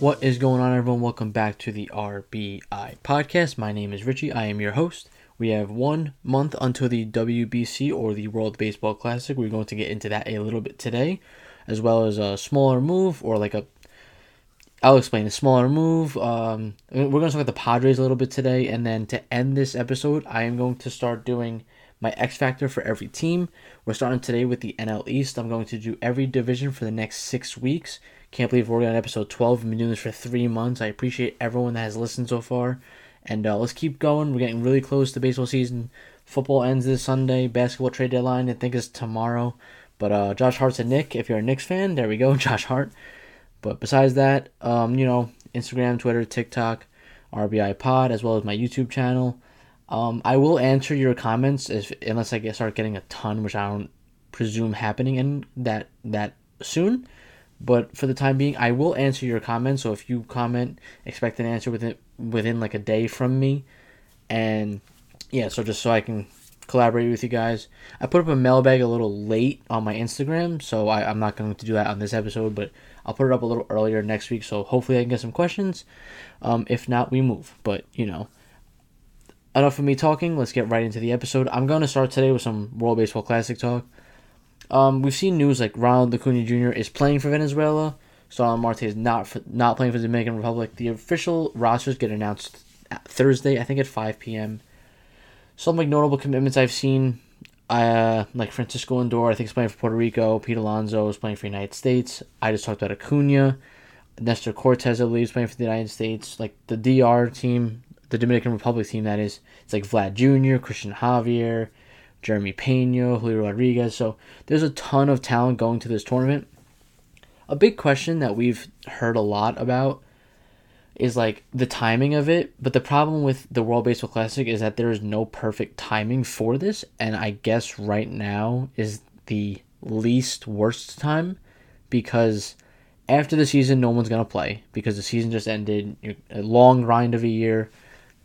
What is going on, everyone? Welcome back to the RBI podcast. My name is Richie. I am your host. We have 1 month until the WBC, or the World Baseball Classic. We're going to get into that a little bit today, as well as a smaller move, or like a... I'll explain a smaller move. We're going to talk about the Padres a little bit today, and then to end this episode, I am going to start doing my X Factor for every team. We're starting today with the NL East. I'm going to do every division for the next 6 weeks. Can't believe we're already on episode 12. We've been doing this for 3 months. I appreciate everyone that has listened so far. And let's keep going. We're getting really close to baseball season. Football ends this Sunday. Basketball trade deadline, I think, is tomorrow. But Josh Hart's a Knick. If you're a Knicks fan, there we go, Josh Hart. But besides that, Instagram, Twitter, TikTok, RBI Pod, as well as my YouTube channel. I will answer your comments unless I start getting a ton, which I don't presume happening in that soon. But for the time being, I will answer your comments. So if you comment, expect an answer within like a day from me. And yeah, so just so I can collaborate with you guys. I put up a mailbag a little late on my Instagram, so I'm not going to do that on this episode, but I'll put it up a little earlier next week. So hopefully I can get some questions. If not, we move. But, enough of me talking. Let's get right into the episode. I'm going to start today with some World Baseball Classic talk. We've seen news like Ronald Acuña Jr. is playing for Venezuela. Starlin Marte is not playing for the Dominican Republic. The official rosters get announced Thursday, I think at 5 p.m. Some notable commitments I've seen, like Francisco Lindor, I think, is playing for Puerto Rico. Pete Alonso is playing for the United States. I just talked about Acuña. Nestor Cortez, I believe, is playing for the United States. Like the DR team, the Dominican Republic team, that is. It's like Vlad Jr., Christian Javier, Jeremy Pena, Julio Rodriguez. So there's a ton of talent going to this tournament. A big question that we've heard a lot about is like the timing of it. But the problem with the World Baseball Classic is that there is no perfect timing for this. And I guess right now is the least worst time, because after the season, no one's going to play because the season just ended. A long grind of a year.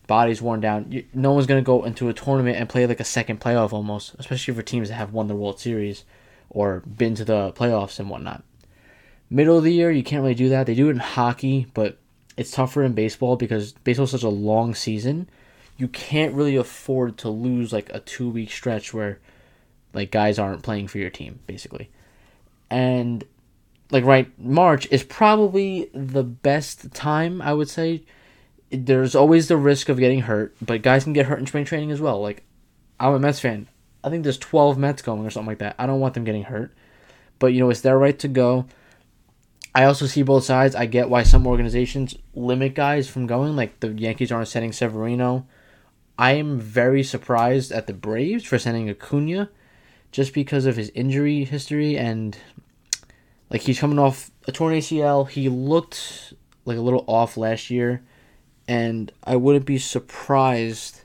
Body's worn down. No one's going to go into a tournament and play like a second playoff almost, especially for teams that have won the World Series or been to the playoffs and whatnot. Middle of the year, you can't really do that. They do it in hockey, but it's tougher in baseball because baseball's such a long season. You can't really afford to lose like a 2-week stretch where like guys aren't playing for your team, basically. And like March is probably the best time, I would say. There's always the risk of getting hurt, but guys can get hurt in spring training as well. Like, I'm a Mets fan. I think there's 12 Mets going or something like that. I don't want them getting hurt. But, it's their right to go. I also see both sides. I get why some organizations limit guys from going. Like, the Yankees aren't sending Severino. I am very surprised at the Braves for sending Acuña just because of his injury history. And, like, he's coming off a torn ACL. He looked, like, a little off last year. And I wouldn't be surprised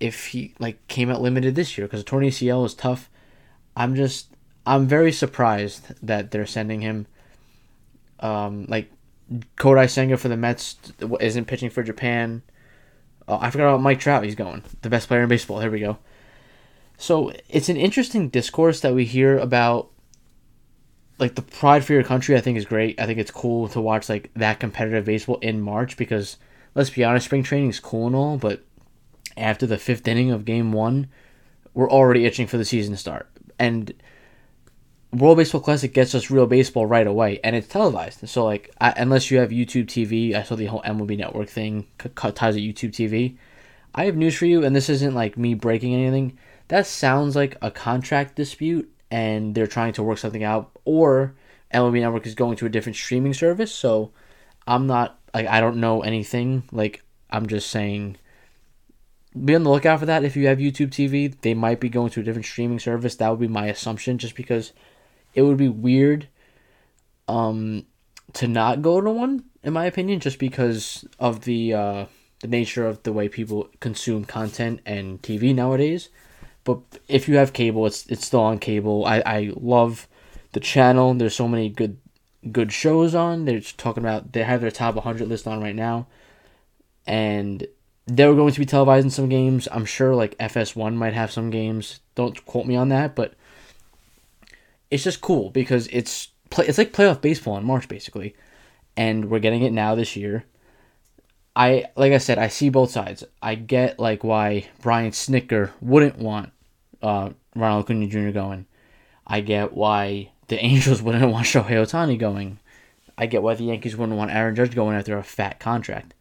if he came out limited this year because a torn ACL is tough. I'm very surprised that they're sending him. Kodai Senga for the Mets isn't pitching for Japan. I forgot about Mike Trout. He's going. The best player in baseball. Here we go. So it's an interesting discourse that we hear about. Like, the pride for your country, I think, is great. I think it's cool to watch that competitive baseball in March because, let's be honest, spring training is cool and all, but after the fifth inning of Game 1, we're already itching for the season to start. And World Baseball Classic gets us real baseball right away, and it's televised. So, unless you have YouTube TV, I saw the whole MLB Network thing ties at YouTube TV. I have news for you, and this isn't, me breaking anything. That sounds like a contract dispute, and they're trying to work something out, or MLB Network is going to a different streaming service, so I'm not... I don't know anything. I'm just saying, be on the lookout for that. If you have YouTube TV, they might be going to a different streaming service. That would be my assumption, just because it would be weird to not go to one, in my opinion, just because of the nature of the way people consume content and TV nowadays. But if you have cable, it's still on cable. I love the channel. There's so many good shows on. They're just talking about, they have their top 100 list on right now, and they're going to be televising some games. I'm sure FS1 might have some games. Don't quote me on that, but it's just cool because it's like playoff baseball in March, basically. and we're getting it now this year. Like I said, I see both sides. I get like why Brian Snicker wouldn't want Ronald Acuña Jr. going. I get why the Angels wouldn't want Shohei Ohtani going. I get why the Yankees wouldn't want Aaron Judge going after a fat contract.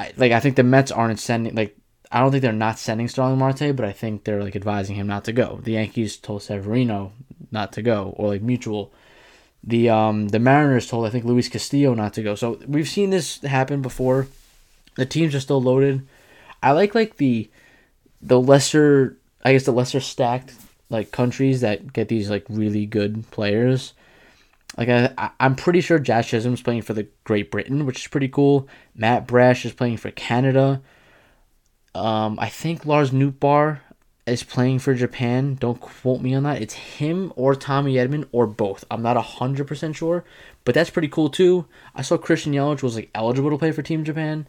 I think the Mets aren't sending, like, I don't think they're not sending Starling Marte, but I think they're like advising him not to go. The Yankees told Severino not to go, or like Mutual. The Mariners told, I think, Luis Castillo not to go. So we've seen this happen before. The teams are still loaded. I like the lesser, I guess the lesser stacked like countries that get these like really good players. Like I'm pretty sure Jazz Chisholm is playing for the Great Britain, which is pretty cool. Matt Brash is playing for Canada. I think Lars Nootbaar is playing for Japan. Don't quote me on that. It's him or Tommy Edman or both. I'm not 100% sure, but that's pretty cool too. I saw Christian Yelich was like eligible to play for Team Japan.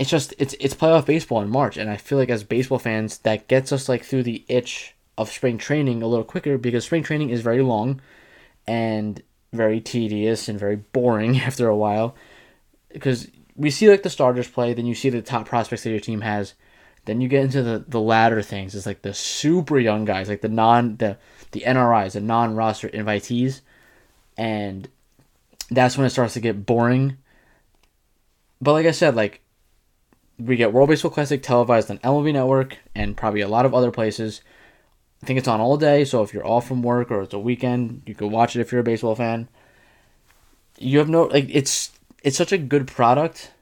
It's just it's playoff baseball in March, and I feel like as baseball fans, that gets us like through the itch of spring training a little quicker, because spring training is very long and very tedious and very boring after a while, because we see like the starters play, then you see the top prospects that your team has, then you get into the latter things. It's like the super young guys, like the NRIs, the non-roster invitees, and that's when it starts to get boring. But like I said, like we get World Baseball Classic televised on MLB Network and probably a lot of other places. I think it's on all day, so if you're off from work or it's a weekend, you can watch it if you're a baseball fan. You have no, like, it's such a good product.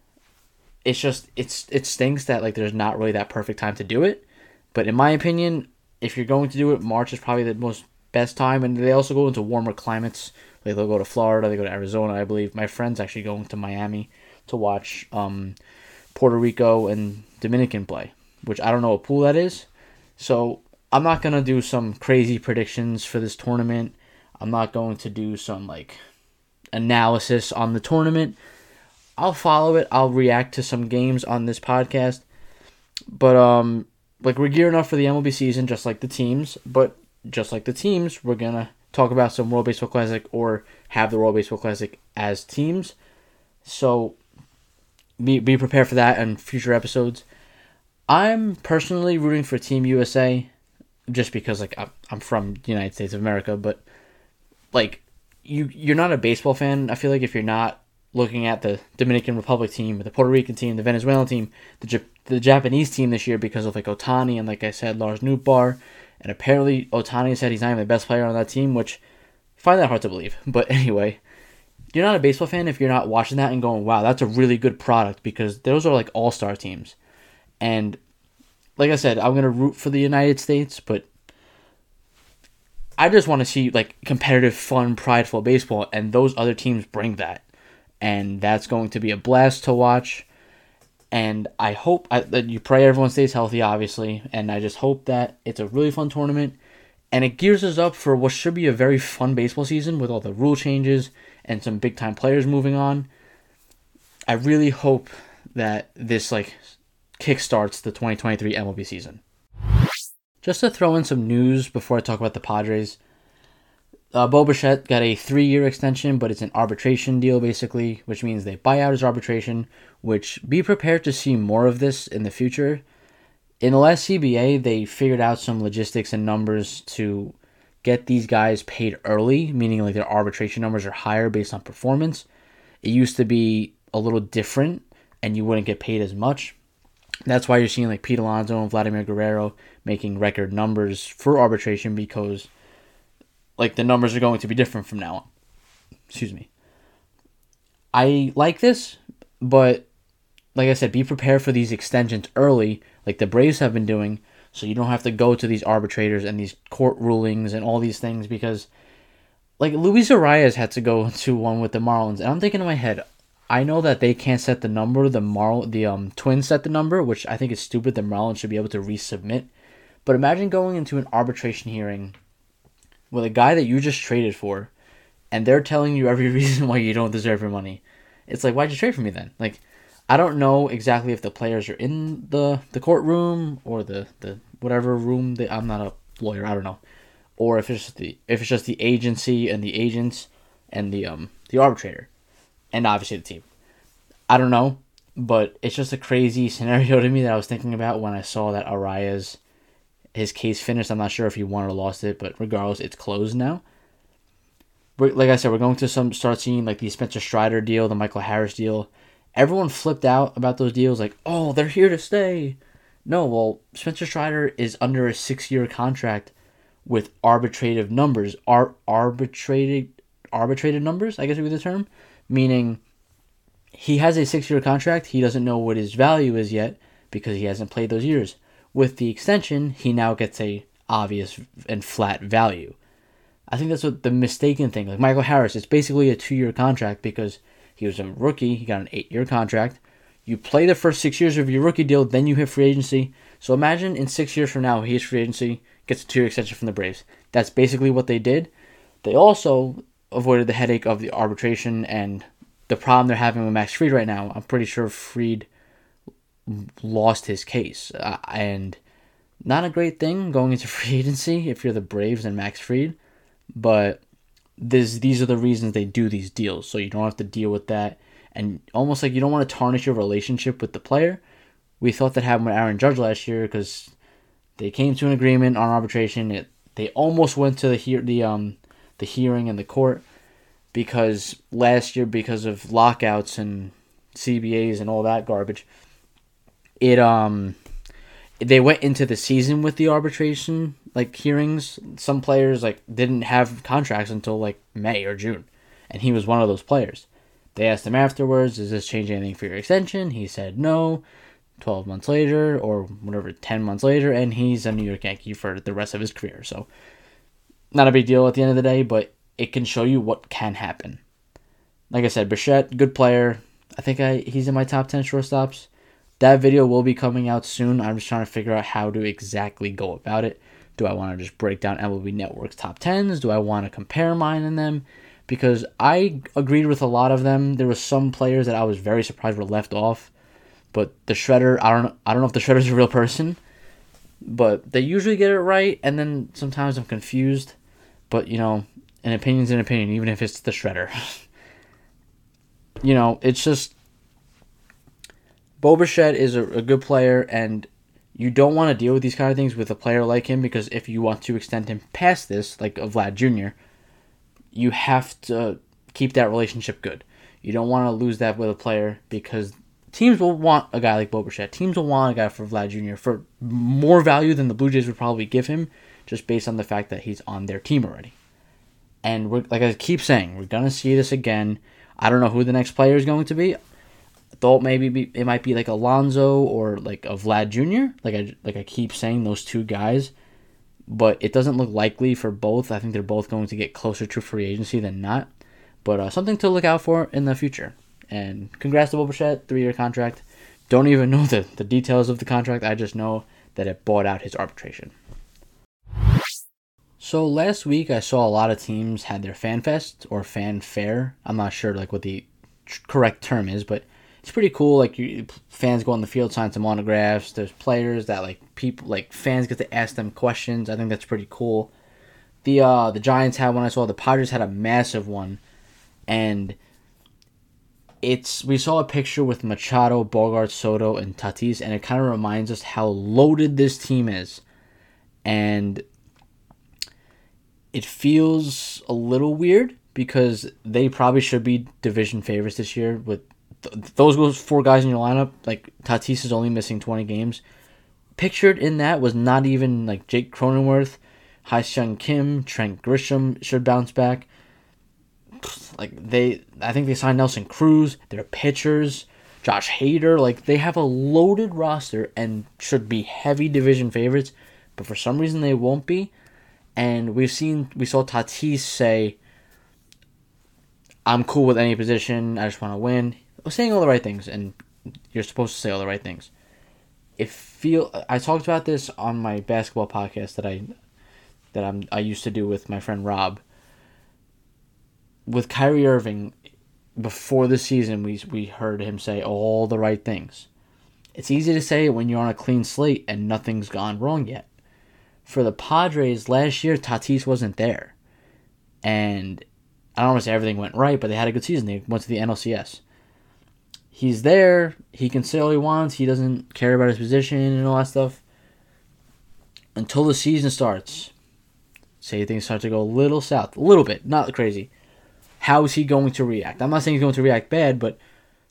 It's just, it stinks that, like, there's not really that perfect time to do it. But in my opinion, if you're going to do it, March is probably the best time. And they also go into warmer climates. Like, they'll go to Florida, they go to Arizona, I believe. My friend's actually going to Miami to watch Puerto Rico and Dominican play, which I don't know what pool that is. So I'm not going to do some crazy predictions for this tournament. I'm not going to do some, like, analysis on the tournament. I'll follow it. I'll react to some games on this podcast. But, like, we're gearing up for the MLB season just like the teams. But just like the teams, we're going to talk about some World Baseball Classic or have the World Baseball Classic as teams. So be prepared for that in future episodes. I'm personally rooting for Team USA just because, like, I'm from the United States of America. But, like, you're not a baseball fan, I feel like, if you're not looking at the Dominican Republic team, the Puerto Rican team, the Venezuelan team, the Japanese team this year, because of, like, Ohtani and, like I said, Lars Nootbaar. And apparently Ohtani said he's not even the best player on that team, which I find that hard to believe. But anyway, you're not a baseball fan if you're not watching that and going, wow, that's a really good product, because those are, like, all-star teams. And like I said, I'm going to root for the United States, but I just want to see, like, competitive, fun, prideful baseball, and those other teams bring that. And that's going to be a blast to watch. And I hope that you pray everyone stays healthy, obviously. And I just hope that it's a really fun tournament. And it gears us up for what should be a very fun baseball season with all the rule changes and some big-time players moving on. I really hope that this, like, kickstarts the 2023 MLB season. Just to throw in some news before I talk about the Padres, Bo Bichette got a 3-year extension, but it's an arbitration deal, basically, which means they buy out his arbitration, which be prepared to see more of this in the future. In the last CBA, they figured out some logistics and numbers to get these guys paid early, meaning, like, their arbitration numbers are higher based on performance. It used to be a little different, and you wouldn't get paid as much. That's why you're seeing, like, Pete Alonso and Vladimir Guerrero making record numbers for arbitration, because, like, the numbers are going to be different from now on. Excuse me. I like this, but like I said, be prepared for these extensions early, like the Braves have been doing, so you don't have to go to these arbitrators and these court rulings and all these things, because, like, Luis Arias had to go to one with the Marlins, and I'm thinking in my head, I know that they can't set the number. The Twins set the number, which I think is stupid. The Marlins should be able to resubmit. But imagine going into an arbitration hearing with a guy that you just traded for, and they're telling you every reason why you don't deserve your money. It's like, why'd you trade for me then? Like, I don't know exactly if the players are in the courtroom or the whatever room. I'm not a lawyer. I don't know. Or if it's just the agency and the agents and the the arbitrator, and obviously the team. I don't know, but it's just a crazy scenario to me that I was thinking about when I saw that Arias, his case finished. I'm not sure if he won or lost it, but regardless, it's closed now. Like I said, we're going to start seeing like the Spencer Strider deal, the Michael Harris deal. Everyone flipped out about those deals like, oh, they're here to stay. No, well, Spencer Strider is under a 6-year contract with arbitrative numbers. Arbitrated numbers, I guess would be the term. Meaning he has a 6-year contract. He doesn't know what his value is yet because he hasn't played those years. With the extension, he now gets a obvious and flat value. I think that's what the mistaken thing. Like Michael Harris, it's basically a 2-year contract because he was a rookie. He got an 8-year contract. You play the first 6 years of your rookie deal, then you hit free agency. So imagine in 6 years from now, he hits free agency, gets a 2-year extension from the Braves. That's basically what they did. They also avoided the headache of the arbitration and the problem they're having with Max Fried right now. I'm pretty sure Fried lost his case. And not a great thing going into free agency if you're the Braves and Max Fried. But these are the reasons they do these deals, so you don't have to deal with that. And almost like you don't want to tarnish your relationship with the player. We thought that happened with Aaron Judge last year because they came to an agreement on arbitration. They almost went to the hearing in the court because last year, because of lockouts and CBAs and all that garbage, they went into the season with the arbitration like hearings. Some players like didn't have contracts until like May or June, and he was one of those players. They asked him afterwards, does this change anything for your extension? He said no. 12 months later, or whatever, 10 months later, and he's a New York Yankee for the rest of his career. So not a big deal at the end of the day, but it can show you what can happen. Like I said, Bichette, good player. I think he's in my top 10 shortstops. That video will be coming out soon. I'm just trying to figure out how to exactly go about it. Do I want to just break down MLB Network's top 10s? Do I want to compare mine and them? Because I agreed with a lot of them. There were some players that I was very surprised were left off. But the Shredder, I don't know if the Shredder's a real person, but they usually get it right, and then sometimes I'm confused. But, you know, an opinion's an opinion, even if it's the Shredder. You know, it's just, Bo Bichette is a good player, and you don't want to deal with these kind of things with a player like him, because if you want to extend him past this, like a Vlad Jr., you have to keep that relationship good. You don't want to lose that with a player, because teams will want a guy like Bo Bichette. Teams will want a guy for Vlad Jr. for more value than the Blue Jays would probably give him, just based on the fact that he's on their team already. And like I keep saying, we're going to see this again. I don't know who the next player is going to be. I thought it might be like Alonso or like a Vlad Jr. Like I keep saying, those two guys. But it doesn't look likely for both. I think they're both going to get closer to free agency than not. But something to look out for in the future. And congrats to Bo Bichette, 3-year contract. Don't even know the details of the contract. I just know that it bought out his arbitration. So last week I saw a lot of teams had their fan fest or fan fair. I'm not sure like what the correct term is, but it's pretty cool. Like fans go on the field, sign some autographs. There's players that fans get to ask them questions. I think that's pretty cool. The Giants had one I saw. The Padres had a massive one, and we saw a picture with Machado, Bogaerts, Soto, and Tatis, and it kind of reminds us how loaded this team is. And it feels a little weird because they probably should be division favorites this year. With those four guys in your lineup, like Tatis is only missing 20 games. Pictured in that was not even like Jake Cronenworth, Ha-Sung Kim, Trent Grisham should bounce back. I think they signed Nelson Cruz, their pitchers, Josh Hader. Like, they have a loaded roster and should be heavy division favorites, but for some reason they won't be. And we saw Tatis say, I'm cool with any position, I just want to win. I was saying all the right things, and you're supposed to say all the right things. I talked about this on my basketball podcast that I used to do with my friend Rob. With Kyrie Irving, before the season, we heard him say all the right things. It's easy to say it when you're on a clean slate and nothing's gone wrong yet. For the Padres, last year, Tatis wasn't there. And I don't want to say everything went right, but they had a good season. They went to the NLCS. He's there. He can say all he wants. He doesn't care about his position and all that stuff. Until the season starts, say things start to go a little south, a little bit, not crazy. How is he going to react? I'm not saying he's going to react bad, but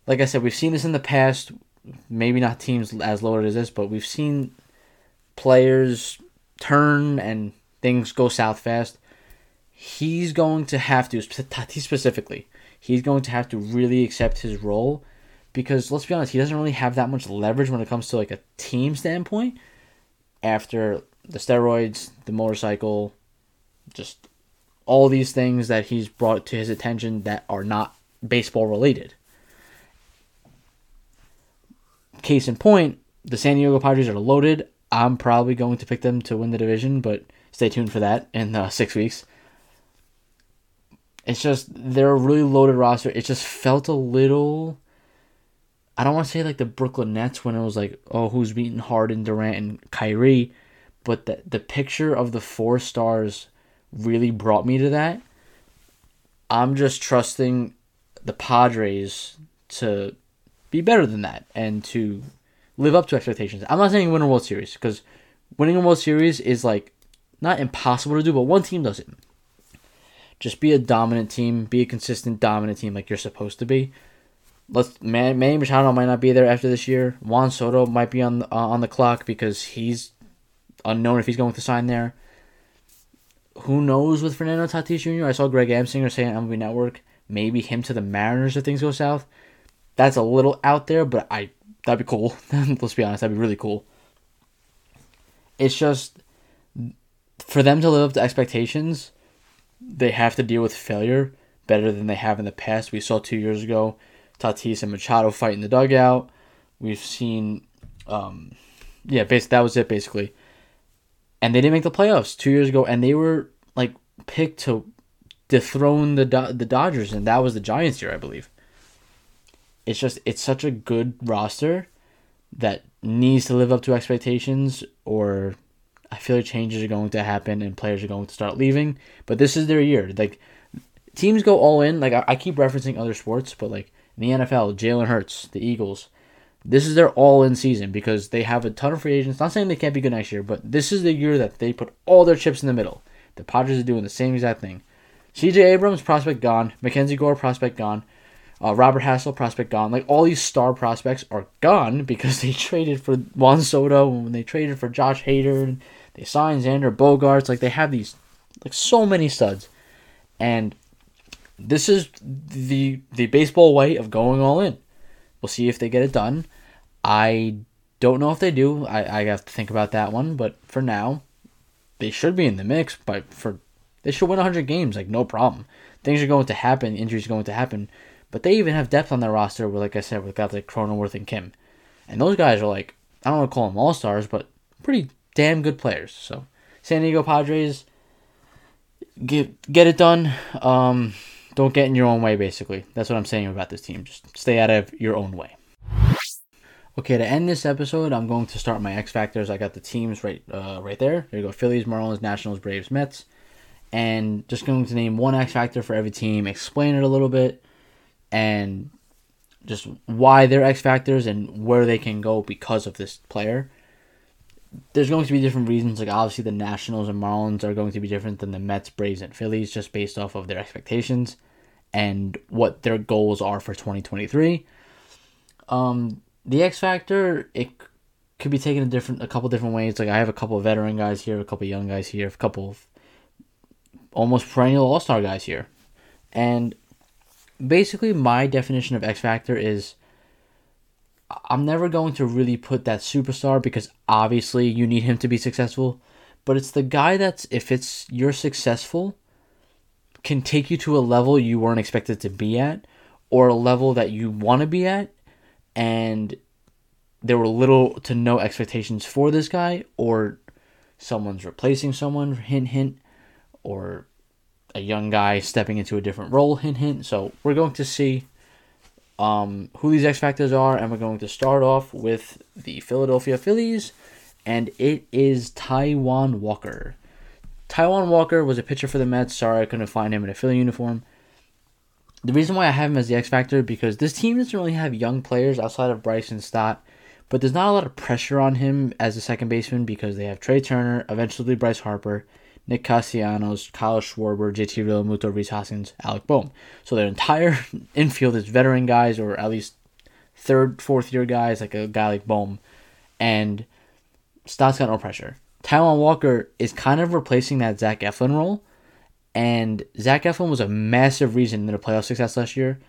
like I said, we've seen this in the past. Maybe not teams as loaded as this, but we've seen players turn and things go south fast. He's going to have to, Tatis specifically, he's going to have to really accept his role because, let's be honest, he doesn't really have that much leverage when it comes to like a team standpoint after the steroids, the motorcycle, just all these things that he's brought to his attention that are not baseball related. Case in point, the San Diego Padres are loaded. I'm probably going to pick them to win the division, but stay tuned for that in 6 weeks. It's just, they're a really loaded roster. It just felt a little, I don't want to say like the Brooklyn Nets when it was like, oh, who's beating Harden, Durant, and Kyrie, but the picture of the four stars really brought me to that. I'm just trusting the Padres to be better than that and to live up to expectations. I'm not saying win a World Series, because winning a World Series is like not impossible to do, but one team does it. Just be a dominant team, be a consistent dominant team like you're supposed to be. Manny Machado might not be there after this year. Juan Soto might be on the clock because he's unknown if he's going to sign there. Who knows with Fernando Tatis Jr.? I saw Greg Amsinger say on MLB Network, maybe him to the Mariners if things go south. That's a little out there, but that'd be cool. Let's be honest, that'd be really cool. It's just, for them to live up to expectations, they have to deal with failure better than they have in the past. We saw 2 years ago Tatis and Machado fight in the dugout. We've seen, that was it basically. And they didn't make the playoffs 2 years ago, and they were like picked to dethrone the Dodgers, and that was the Giants year, I believe. It's just, it's such a good roster that needs to live up to expectations, or I feel like changes are going to happen and players are going to start leaving. But this is their year. Like, teams go all in. Like, I keep referencing other sports, but like in the NFL, Jalen Hurts, the Eagles, this is their all-in season because they have a ton of free agents. Not saying they can't be good next year, but this is the year that they put all their chips in the middle. The Padres are doing the same exact thing. CJ Abrams, prospect gone. Mackenzie Gore, prospect gone. Robert Hassel, prospect gone. Like, all these star prospects are gone because they traded for Juan Soto and they traded for Josh Hader and they signed Xander Bogaerts. Like, they have these, like, so many studs. And this is the baseball way of going all in. We'll see if they get it done. I don't know if they do. I have to think about that one. But for now, they should be in the mix. They should win 100 games, like, no problem. Things are going to happen. Injuries are going to happen. But they even have depth on their roster, where, like I said, with guys like Cronenworth and Kim. And those guys are, like, I don't want to call them all-stars, but pretty damn good players. So, San Diego Padres, get it done. Don't get in your own way, basically. That's what I'm saying about this team. Just stay out of your own way. Okay, to end this episode, I'm going to start my X Factors. I got the teams right there. There you go. Phillies, Marlins, Nationals, Braves, Mets. And just going to name one X Factor for every team, explain it a little bit, and just why they're X Factors and where they can go because of this player. There's going to be different reasons. Like, obviously, the Nationals and Marlins are going to be different than the Mets, Braves, and Phillies just based off of their expectations and what their goals are for 2023. The X Factor, it could be taken a couple different ways. Like, I have a couple of veteran guys here, a couple of young guys here, a couple of almost perennial all-star guys here. And basically, my definition of X Factor is, I'm never going to really put that superstar because obviously you need him to be successful, but it's the guy that's, if it's you're successful, can take you to a level you weren't expected to be at, or a level that you want to be at, and there were little to no expectations for this guy, or someone's replacing someone, hint, hint, or a young guy stepping into a different role, hint, hint. So we're going to see who these X Factors are, and we're going to start off with the Philadelphia Phillies, and it is Taijuan Walker. Taijuan Walker was a pitcher for the Mets. Sorry, I couldn't find him in a Philly uniform. The reason why I have him as the X Factor, because this team doesn't really have young players outside of Bryson Stott, but there's not a lot of pressure on him as a second baseman because they have Trey Turner, eventually Bryce Harper, Nick Castellanos, Kyle Schwarber, JT Realmuto, Rhys Hoskins, Alec Boehm. So their entire infield is veteran guys, or at least third, fourth-year guys, like a guy like Boehm. And Stott's got no pressure. Taijuan Walker is kind of replacing that Zach Eflin role. And Zach Eflin was a massive reason in the playoff success last year.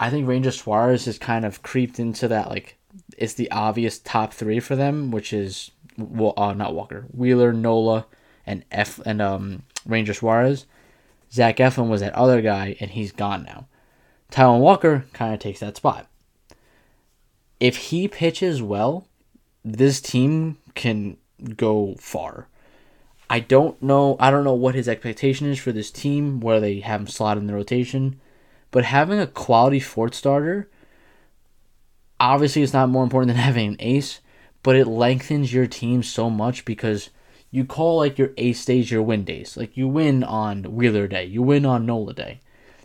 I think Ranger Suarez has kind of creeped into that, like, it's the obvious top three for them, which is, well, not Walker, Wheeler, Nola, and Ranger Suarez. Zach Eflin was that other guy, and he's gone now. Taijuan Walker kind of takes that spot. If he pitches well, this team can go far. I don't know what his expectation is for this team, where they have him slotted in the rotation, but having a quality fourth starter, obviously it's not more important than having an ace, but it lengthens your team so much because you call, like, your ace days your win days. Like, you win on Wheeler Day. You win on Nola Day.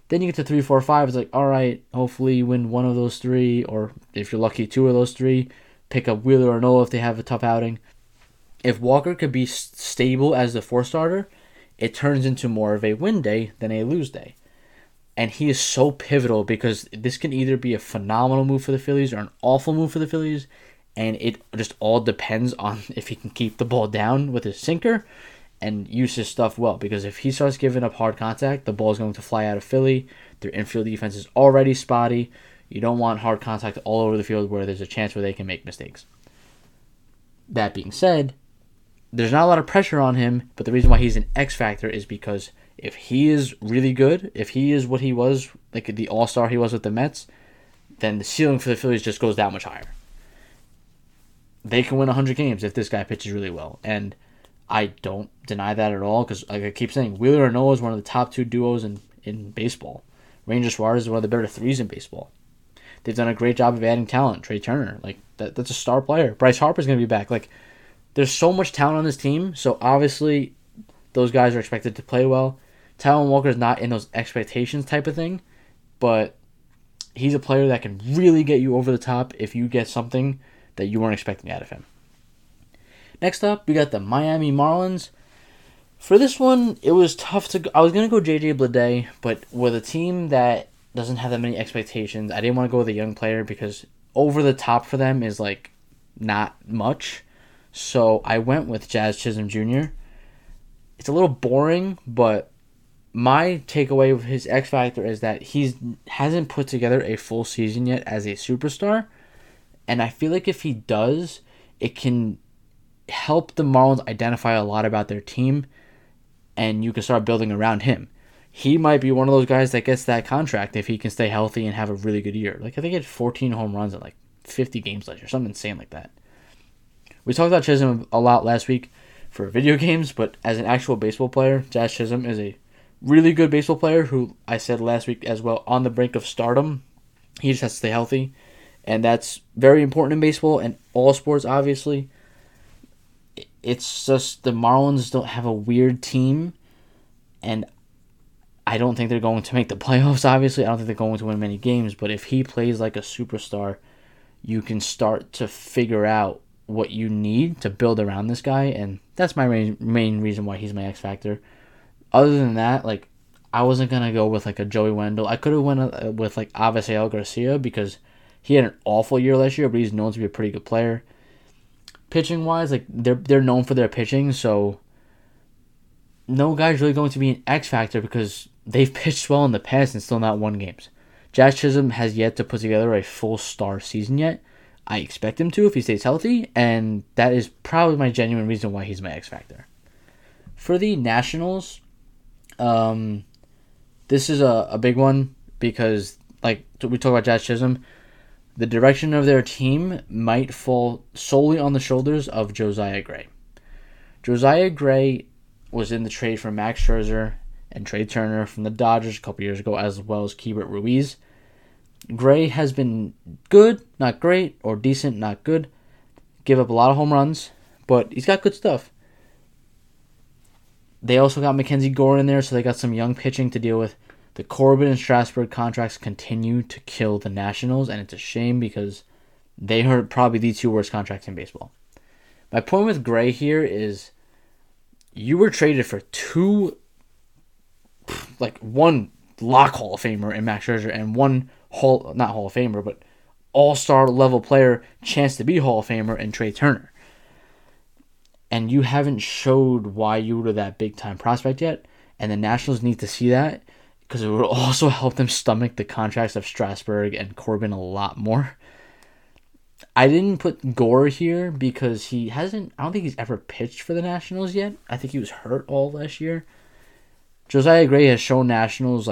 Then you get to 3, 4, 5. It's like, all right, hopefully you win one of those three, or if you're lucky, two of those three. Pick up Wheeler or Nola if they have a tough outing. If Walker could be stable as the fourth starter, it turns into more of a win day than a lose day. And he is so pivotal because this can either be a phenomenal move for the Phillies or an awful move for the Phillies. And it just all depends on if he can keep the ball down with his sinker and use his stuff well. Because if he starts giving up hard contact, the ball is going to fly out of Philly. Their infield defense is already spotty. You don't want hard contact all over the field where there's a chance where they can make mistakes. That being said, there's not a lot of pressure on him, but the reason why he's an X factor is because if he is really good, if he is what he was, like the all-star he was with the Mets, then the ceiling for the Phillies just goes that much higher. They can win 100 games if this guy pitches really well. And I don't deny that at all because, like I keep saying, Wheeler and Nola is one of the top two duos in baseball. Ranger Suarez is one of the better threes in baseball. They've done a great job of adding talent. Trey Turner, like that's a star player. Bryce Harper's going to be back. Like, there's so much talent on this team, so obviously those guys are expected to play well. Taijuan Walker's not in those expectations type of thing, but he's a player that can really get you over the top if you get something that you weren't expecting out of him. Next up, we got the Miami Marlins. For this one, it was tough to go. I was going to go J.J. Bleday, but with a team that doesn't have that many expectations, I didn't want to go with a young player because over the top for them is, like, not much. So I went with Jazz Chisholm Jr. It's a little boring, but my takeaway of his X factor is that he hasn't put together a full season yet as a superstar. And I feel like if he does, it can help the Marlins identify a lot about their team, and you can start building around him. He might be one of those guys that gets that contract if he can stay healthy and have a really good year. Like, I think he had 14 home runs in, like, 50 games last year, something insane like that. We talked about Chisholm a lot last week for video games, but as an actual baseball player, Jazz Chisholm is a really good baseball player who, I said last week as well, on the brink of stardom. He just has to stay healthy. And that's very important in baseball and all sports, obviously. It's just the Marlins don't have a weird team. And I don't think they're going to make the playoffs, obviously. I don't think they're going to win many games. But if he plays like a superstar, you can start to figure out what you need to build around this guy. And that's my main reason why he's my X Factor. Other than that, like, I wasn't going to go with, like, a Joey Wendell. I could have went with, like, Avisaíl Garcia because he had an awful year last year, but he's known to be a pretty good player. Pitching-wise, like, they're known for their pitching, so no guy's really going to be an X-factor because they've pitched well in the past and still not won games. Jazz Chisholm has yet to put together a full star season yet. I expect him to if he stays healthy, and that is probably my genuine reason why he's my X-factor. For the Nationals, this is a big one because, like, we talk about Jazz Chisholm. The direction of their team might fall solely on the shoulders of Josiah Gray. Josiah Gray was in the trade for Max Scherzer and Trey Turner from the Dodgers a couple years ago, as well as Keibert Ruiz. Gray has been good, not great, or decent, not good. Give up a lot of home runs, but he's got good stuff. They also got Mackenzie Gore in there, so they got some young pitching to deal with. The Corbin and Strasburg contracts continue to kill the Nationals, and it's a shame because they are probably the two worst contracts in baseball. My point with Gray here is you were traded for one lock Hall of Famer in Max Scherzer and one all-star level player, chance to be Hall of Famer, and Trey Turner. And you haven't showed why you were that big-time prospect yet, and the Nationals need to see that because it would also help them stomach the contracts of Strasburg and Corbin a lot more. I didn't put Gore here because I don't think he's ever pitched for the Nationals yet. I think he was hurt all last year. Josiah Gray has shown Nationals,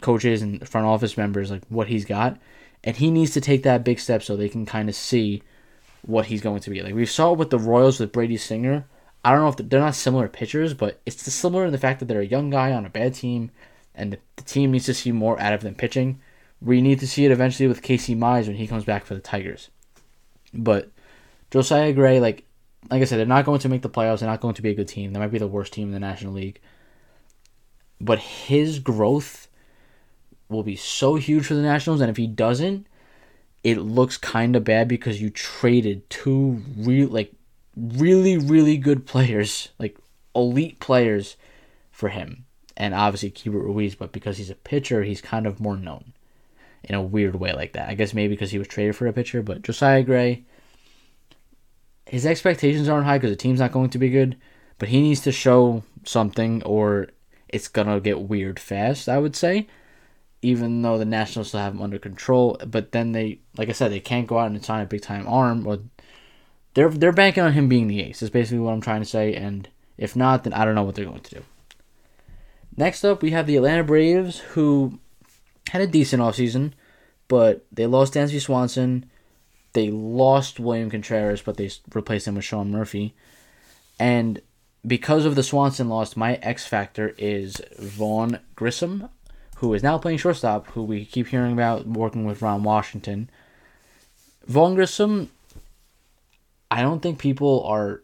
coaches and front office members, what he's got. And he needs to take that big step so they can kind of see what he's going to be. We saw with the Royals with Brady Singer. I don't know if they're not similar pitchers, but it's similar in the fact that they're a young guy on a bad team, and the team needs to see more out of them pitching. We need to see it eventually with Casey Mize when he comes back for the Tigers. But Josiah Gray, like I said, they're not going to make the playoffs. They're not going to be a good team. They might be the worst team in the National League. But his growth will be so huge for the Nationals, and if he doesn't, it looks kind of bad because you traded two really, really good players, elite players for him. And obviously Keibert Ruiz, but because he's a pitcher, he's kind of more known in a weird way like that. I guess maybe because he was traded for a pitcher, but Josiah Gray, his expectations aren't high because the team's not going to be good, but he needs to show something or it's going to get weird fast, I would say, even though the Nationals still have them under control. But then they, like I said, they can't go out and sign a big-time arm. Or they're banking on him being the ace. That's basically what I'm trying to say. And if not, then I don't know what they're going to do. Next up, we have the Atlanta Braves, who had a decent offseason, but they lost Dansby Swanson. They lost William Contreras, but they replaced him with Sean Murphy. And because of the Swanson loss, my X factor is Vaughn Grissom, who is now playing shortstop, who we keep hearing about working with Ron Washington. Vaughn Grissom, I don't think people are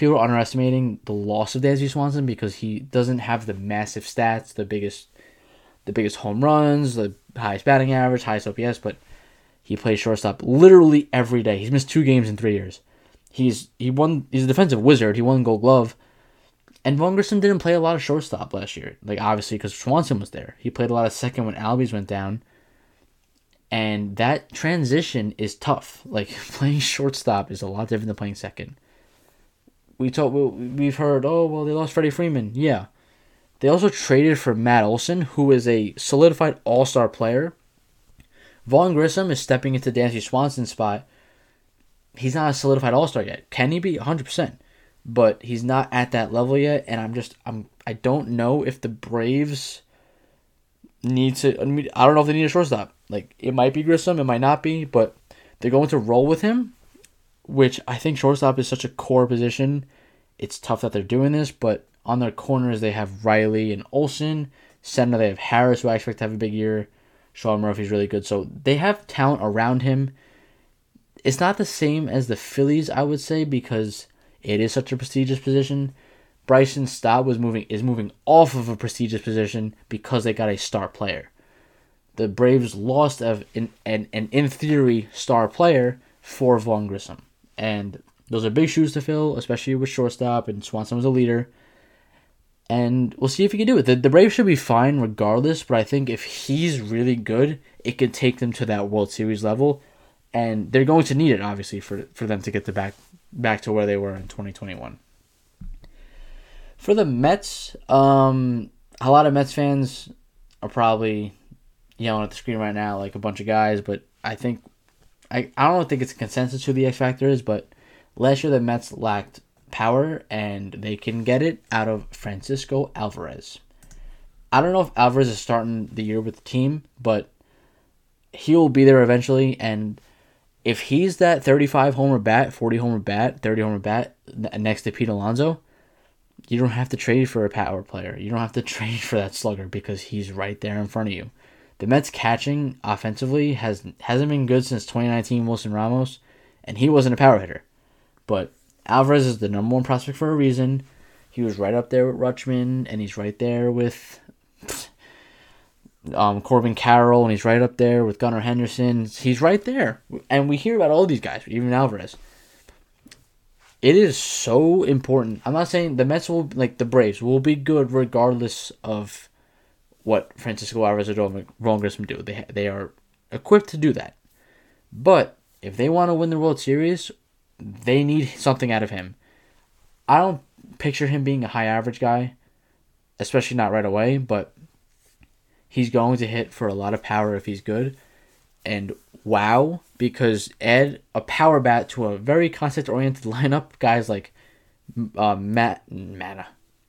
underestimating the loss of Dansby Swanson because he doesn't have the massive stats, the biggest home runs, the highest batting average, highest OPS, but he plays shortstop literally every day. He's missed 2 games in 3 years. He's a defensive wizard. He won Gold Glove. And Vaughn Grissom didn't play a lot of shortstop last year. Obviously, because Swanson was there. He played a lot of second when Albies went down. And that transition is tough. Playing shortstop is a lot different than playing second. We've heard, they lost Freddie Freeman. Yeah. They also traded for Matt Olson, who is a solidified all-star player. Vaughn Grissom is stepping into Dansby Swanson's spot. He's not a solidified all-star yet. Can he be? 100%. But he's not at that level yet, and I don't know if the Braves need to. I don't know if they need a shortstop. It might be Grissom, it might not be, but they're going to roll with him, which I think shortstop is such a core position. It's tough that they're doing this, but on their corners they have Riley and Olsen. Center they have Harris, who I expect to have a big year. Sean Murphy's really good, so they have talent around him. It's not the same as the Phillies, I would say, because it is such a prestigious position. Bryson Stott is moving off of a prestigious position because they got a star player. The Braves lost an in theory star player for Vaughn Grissom, and those are big shoes to fill, especially with shortstop and Swanson was a leader. And we'll see if he can do it. The Braves should be fine regardless, but I think if he's really good, it could take them to that World Series level, and they're going to need it obviously for them to get the back to where they were in 2021. For the Mets, a lot of Mets fans are probably yelling at the screen right now like a bunch of guys, but I think I don't think it's a consensus who the X factor is, but last year the Mets lacked power, and they can get it out of Francisco Alvarez. I don't know if Alvarez is starting the year with the team, but he will be there eventually, and if he's that 35-homer bat, 40-homer bat, 30-homer bat next to Pete Alonso, you don't have to trade for a power player. You don't have to trade for that slugger because he's right there in front of you. The Mets catching offensively hasn't been good since 2019 Wilson Ramos, and he wasn't a power hitter. But Alvarez is the number one prospect for a reason. He was right up there with Rutschman, and he's right there with Corbin Carroll, and he's right up there with Gunnar Henderson. He's right there. And we hear about all these guys, even Alvarez. It is so important. I'm not saying the Mets will, like the Braves, will be good regardless of what Francisco Alvarez or Ron Grisham do. They are equipped to do that. But if they want to win the World Series, they need something out of him. I don't picture him being a high average guy, especially not right away, but he's going to hit for a lot of power if he's good. And wow, because add a power bat to a very concept-oriented lineup, guys like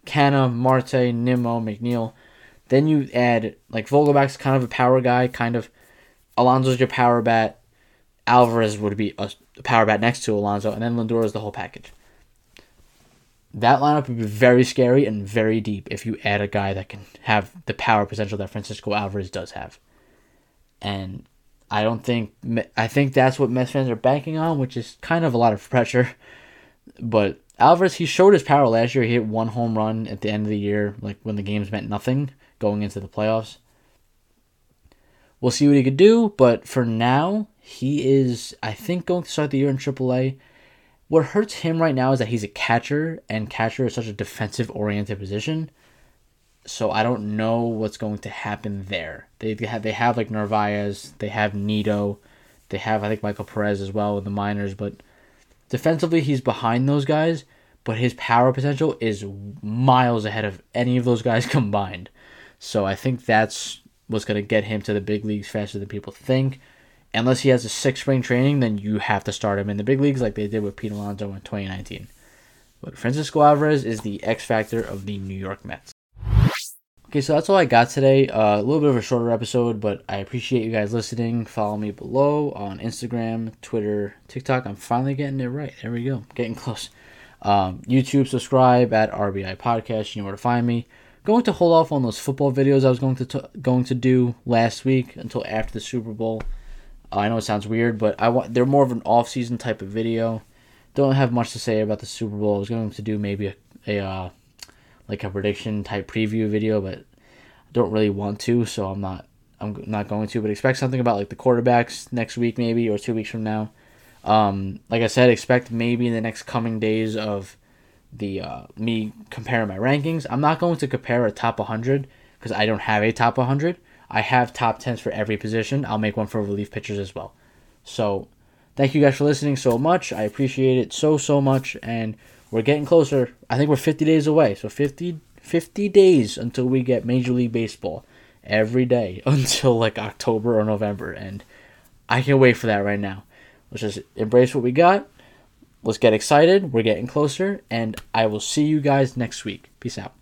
Canna, Marte, Nimmo, McNeil. Then you add, like, Vogelback's kind of a power guy, kind of. Alonso's your power bat. Alvarez would be a power bat next to Alonso, and then Lindor's the whole package. That lineup would be very scary and very deep if you add a guy that can have the power potential that Francisco Alvarez does have. And I think that's what Mets fans are banking on, which is kind of a lot of pressure. But Alvarez, he showed his power last year. He hit one home run at the end of the year, like when the games meant nothing going into the playoffs. We'll see what he could do, but for now, he is, I think, going to start the year in AAA. What hurts him right now is that he's a catcher, and catcher is such a defensive-oriented position. So I don't know what's going to happen there. They have like Narvaez, they have Nito, they have, I think, Michael Perez as well in the minors, but defensively he's behind those guys, but his power potential is miles ahead of any of those guys combined. So I think that's what's going to get him to the big leagues faster than people think. Unless he has a sick spring training, then you have to start him in the big leagues like they did with Pete Alonso in 2019. But Francisco Alvarez is the X factor of the New York Mets. Okay, so that's all I got today. A little bit of a shorter episode, but I appreciate you guys listening. Follow me below on Instagram, Twitter, TikTok. I'm finally getting it right. There we go. Getting close. YouTube, subscribe at RBI Podcast. You know where to find me. Going to hold off on those football videos I was going to do last week until after the Super Bowl. I know it sounds weird, but they're more of an off-season type of video. Don't have much to say about the Super Bowl. I was going to do maybe a prediction type preview video, but I don't really want to, so I'm not going to. But expect something about like the quarterbacks next week, maybe, or 2 weeks from now. Like I said, expect maybe in the next coming days of the me comparing my rankings. I'm not going to compare a top 100 because I don't have a top 100. I have top 10s for every position. I'll make one for relief pitchers as well. So thank you guys for listening so much. I appreciate it so much. And we're getting closer. I think we're 50 days away. So 50 days until we get Major League Baseball every day until like October or November. And I can't wait for that right now. Let's just embrace what we got. Let's get excited. We're getting closer. And I will see you guys next week. Peace out.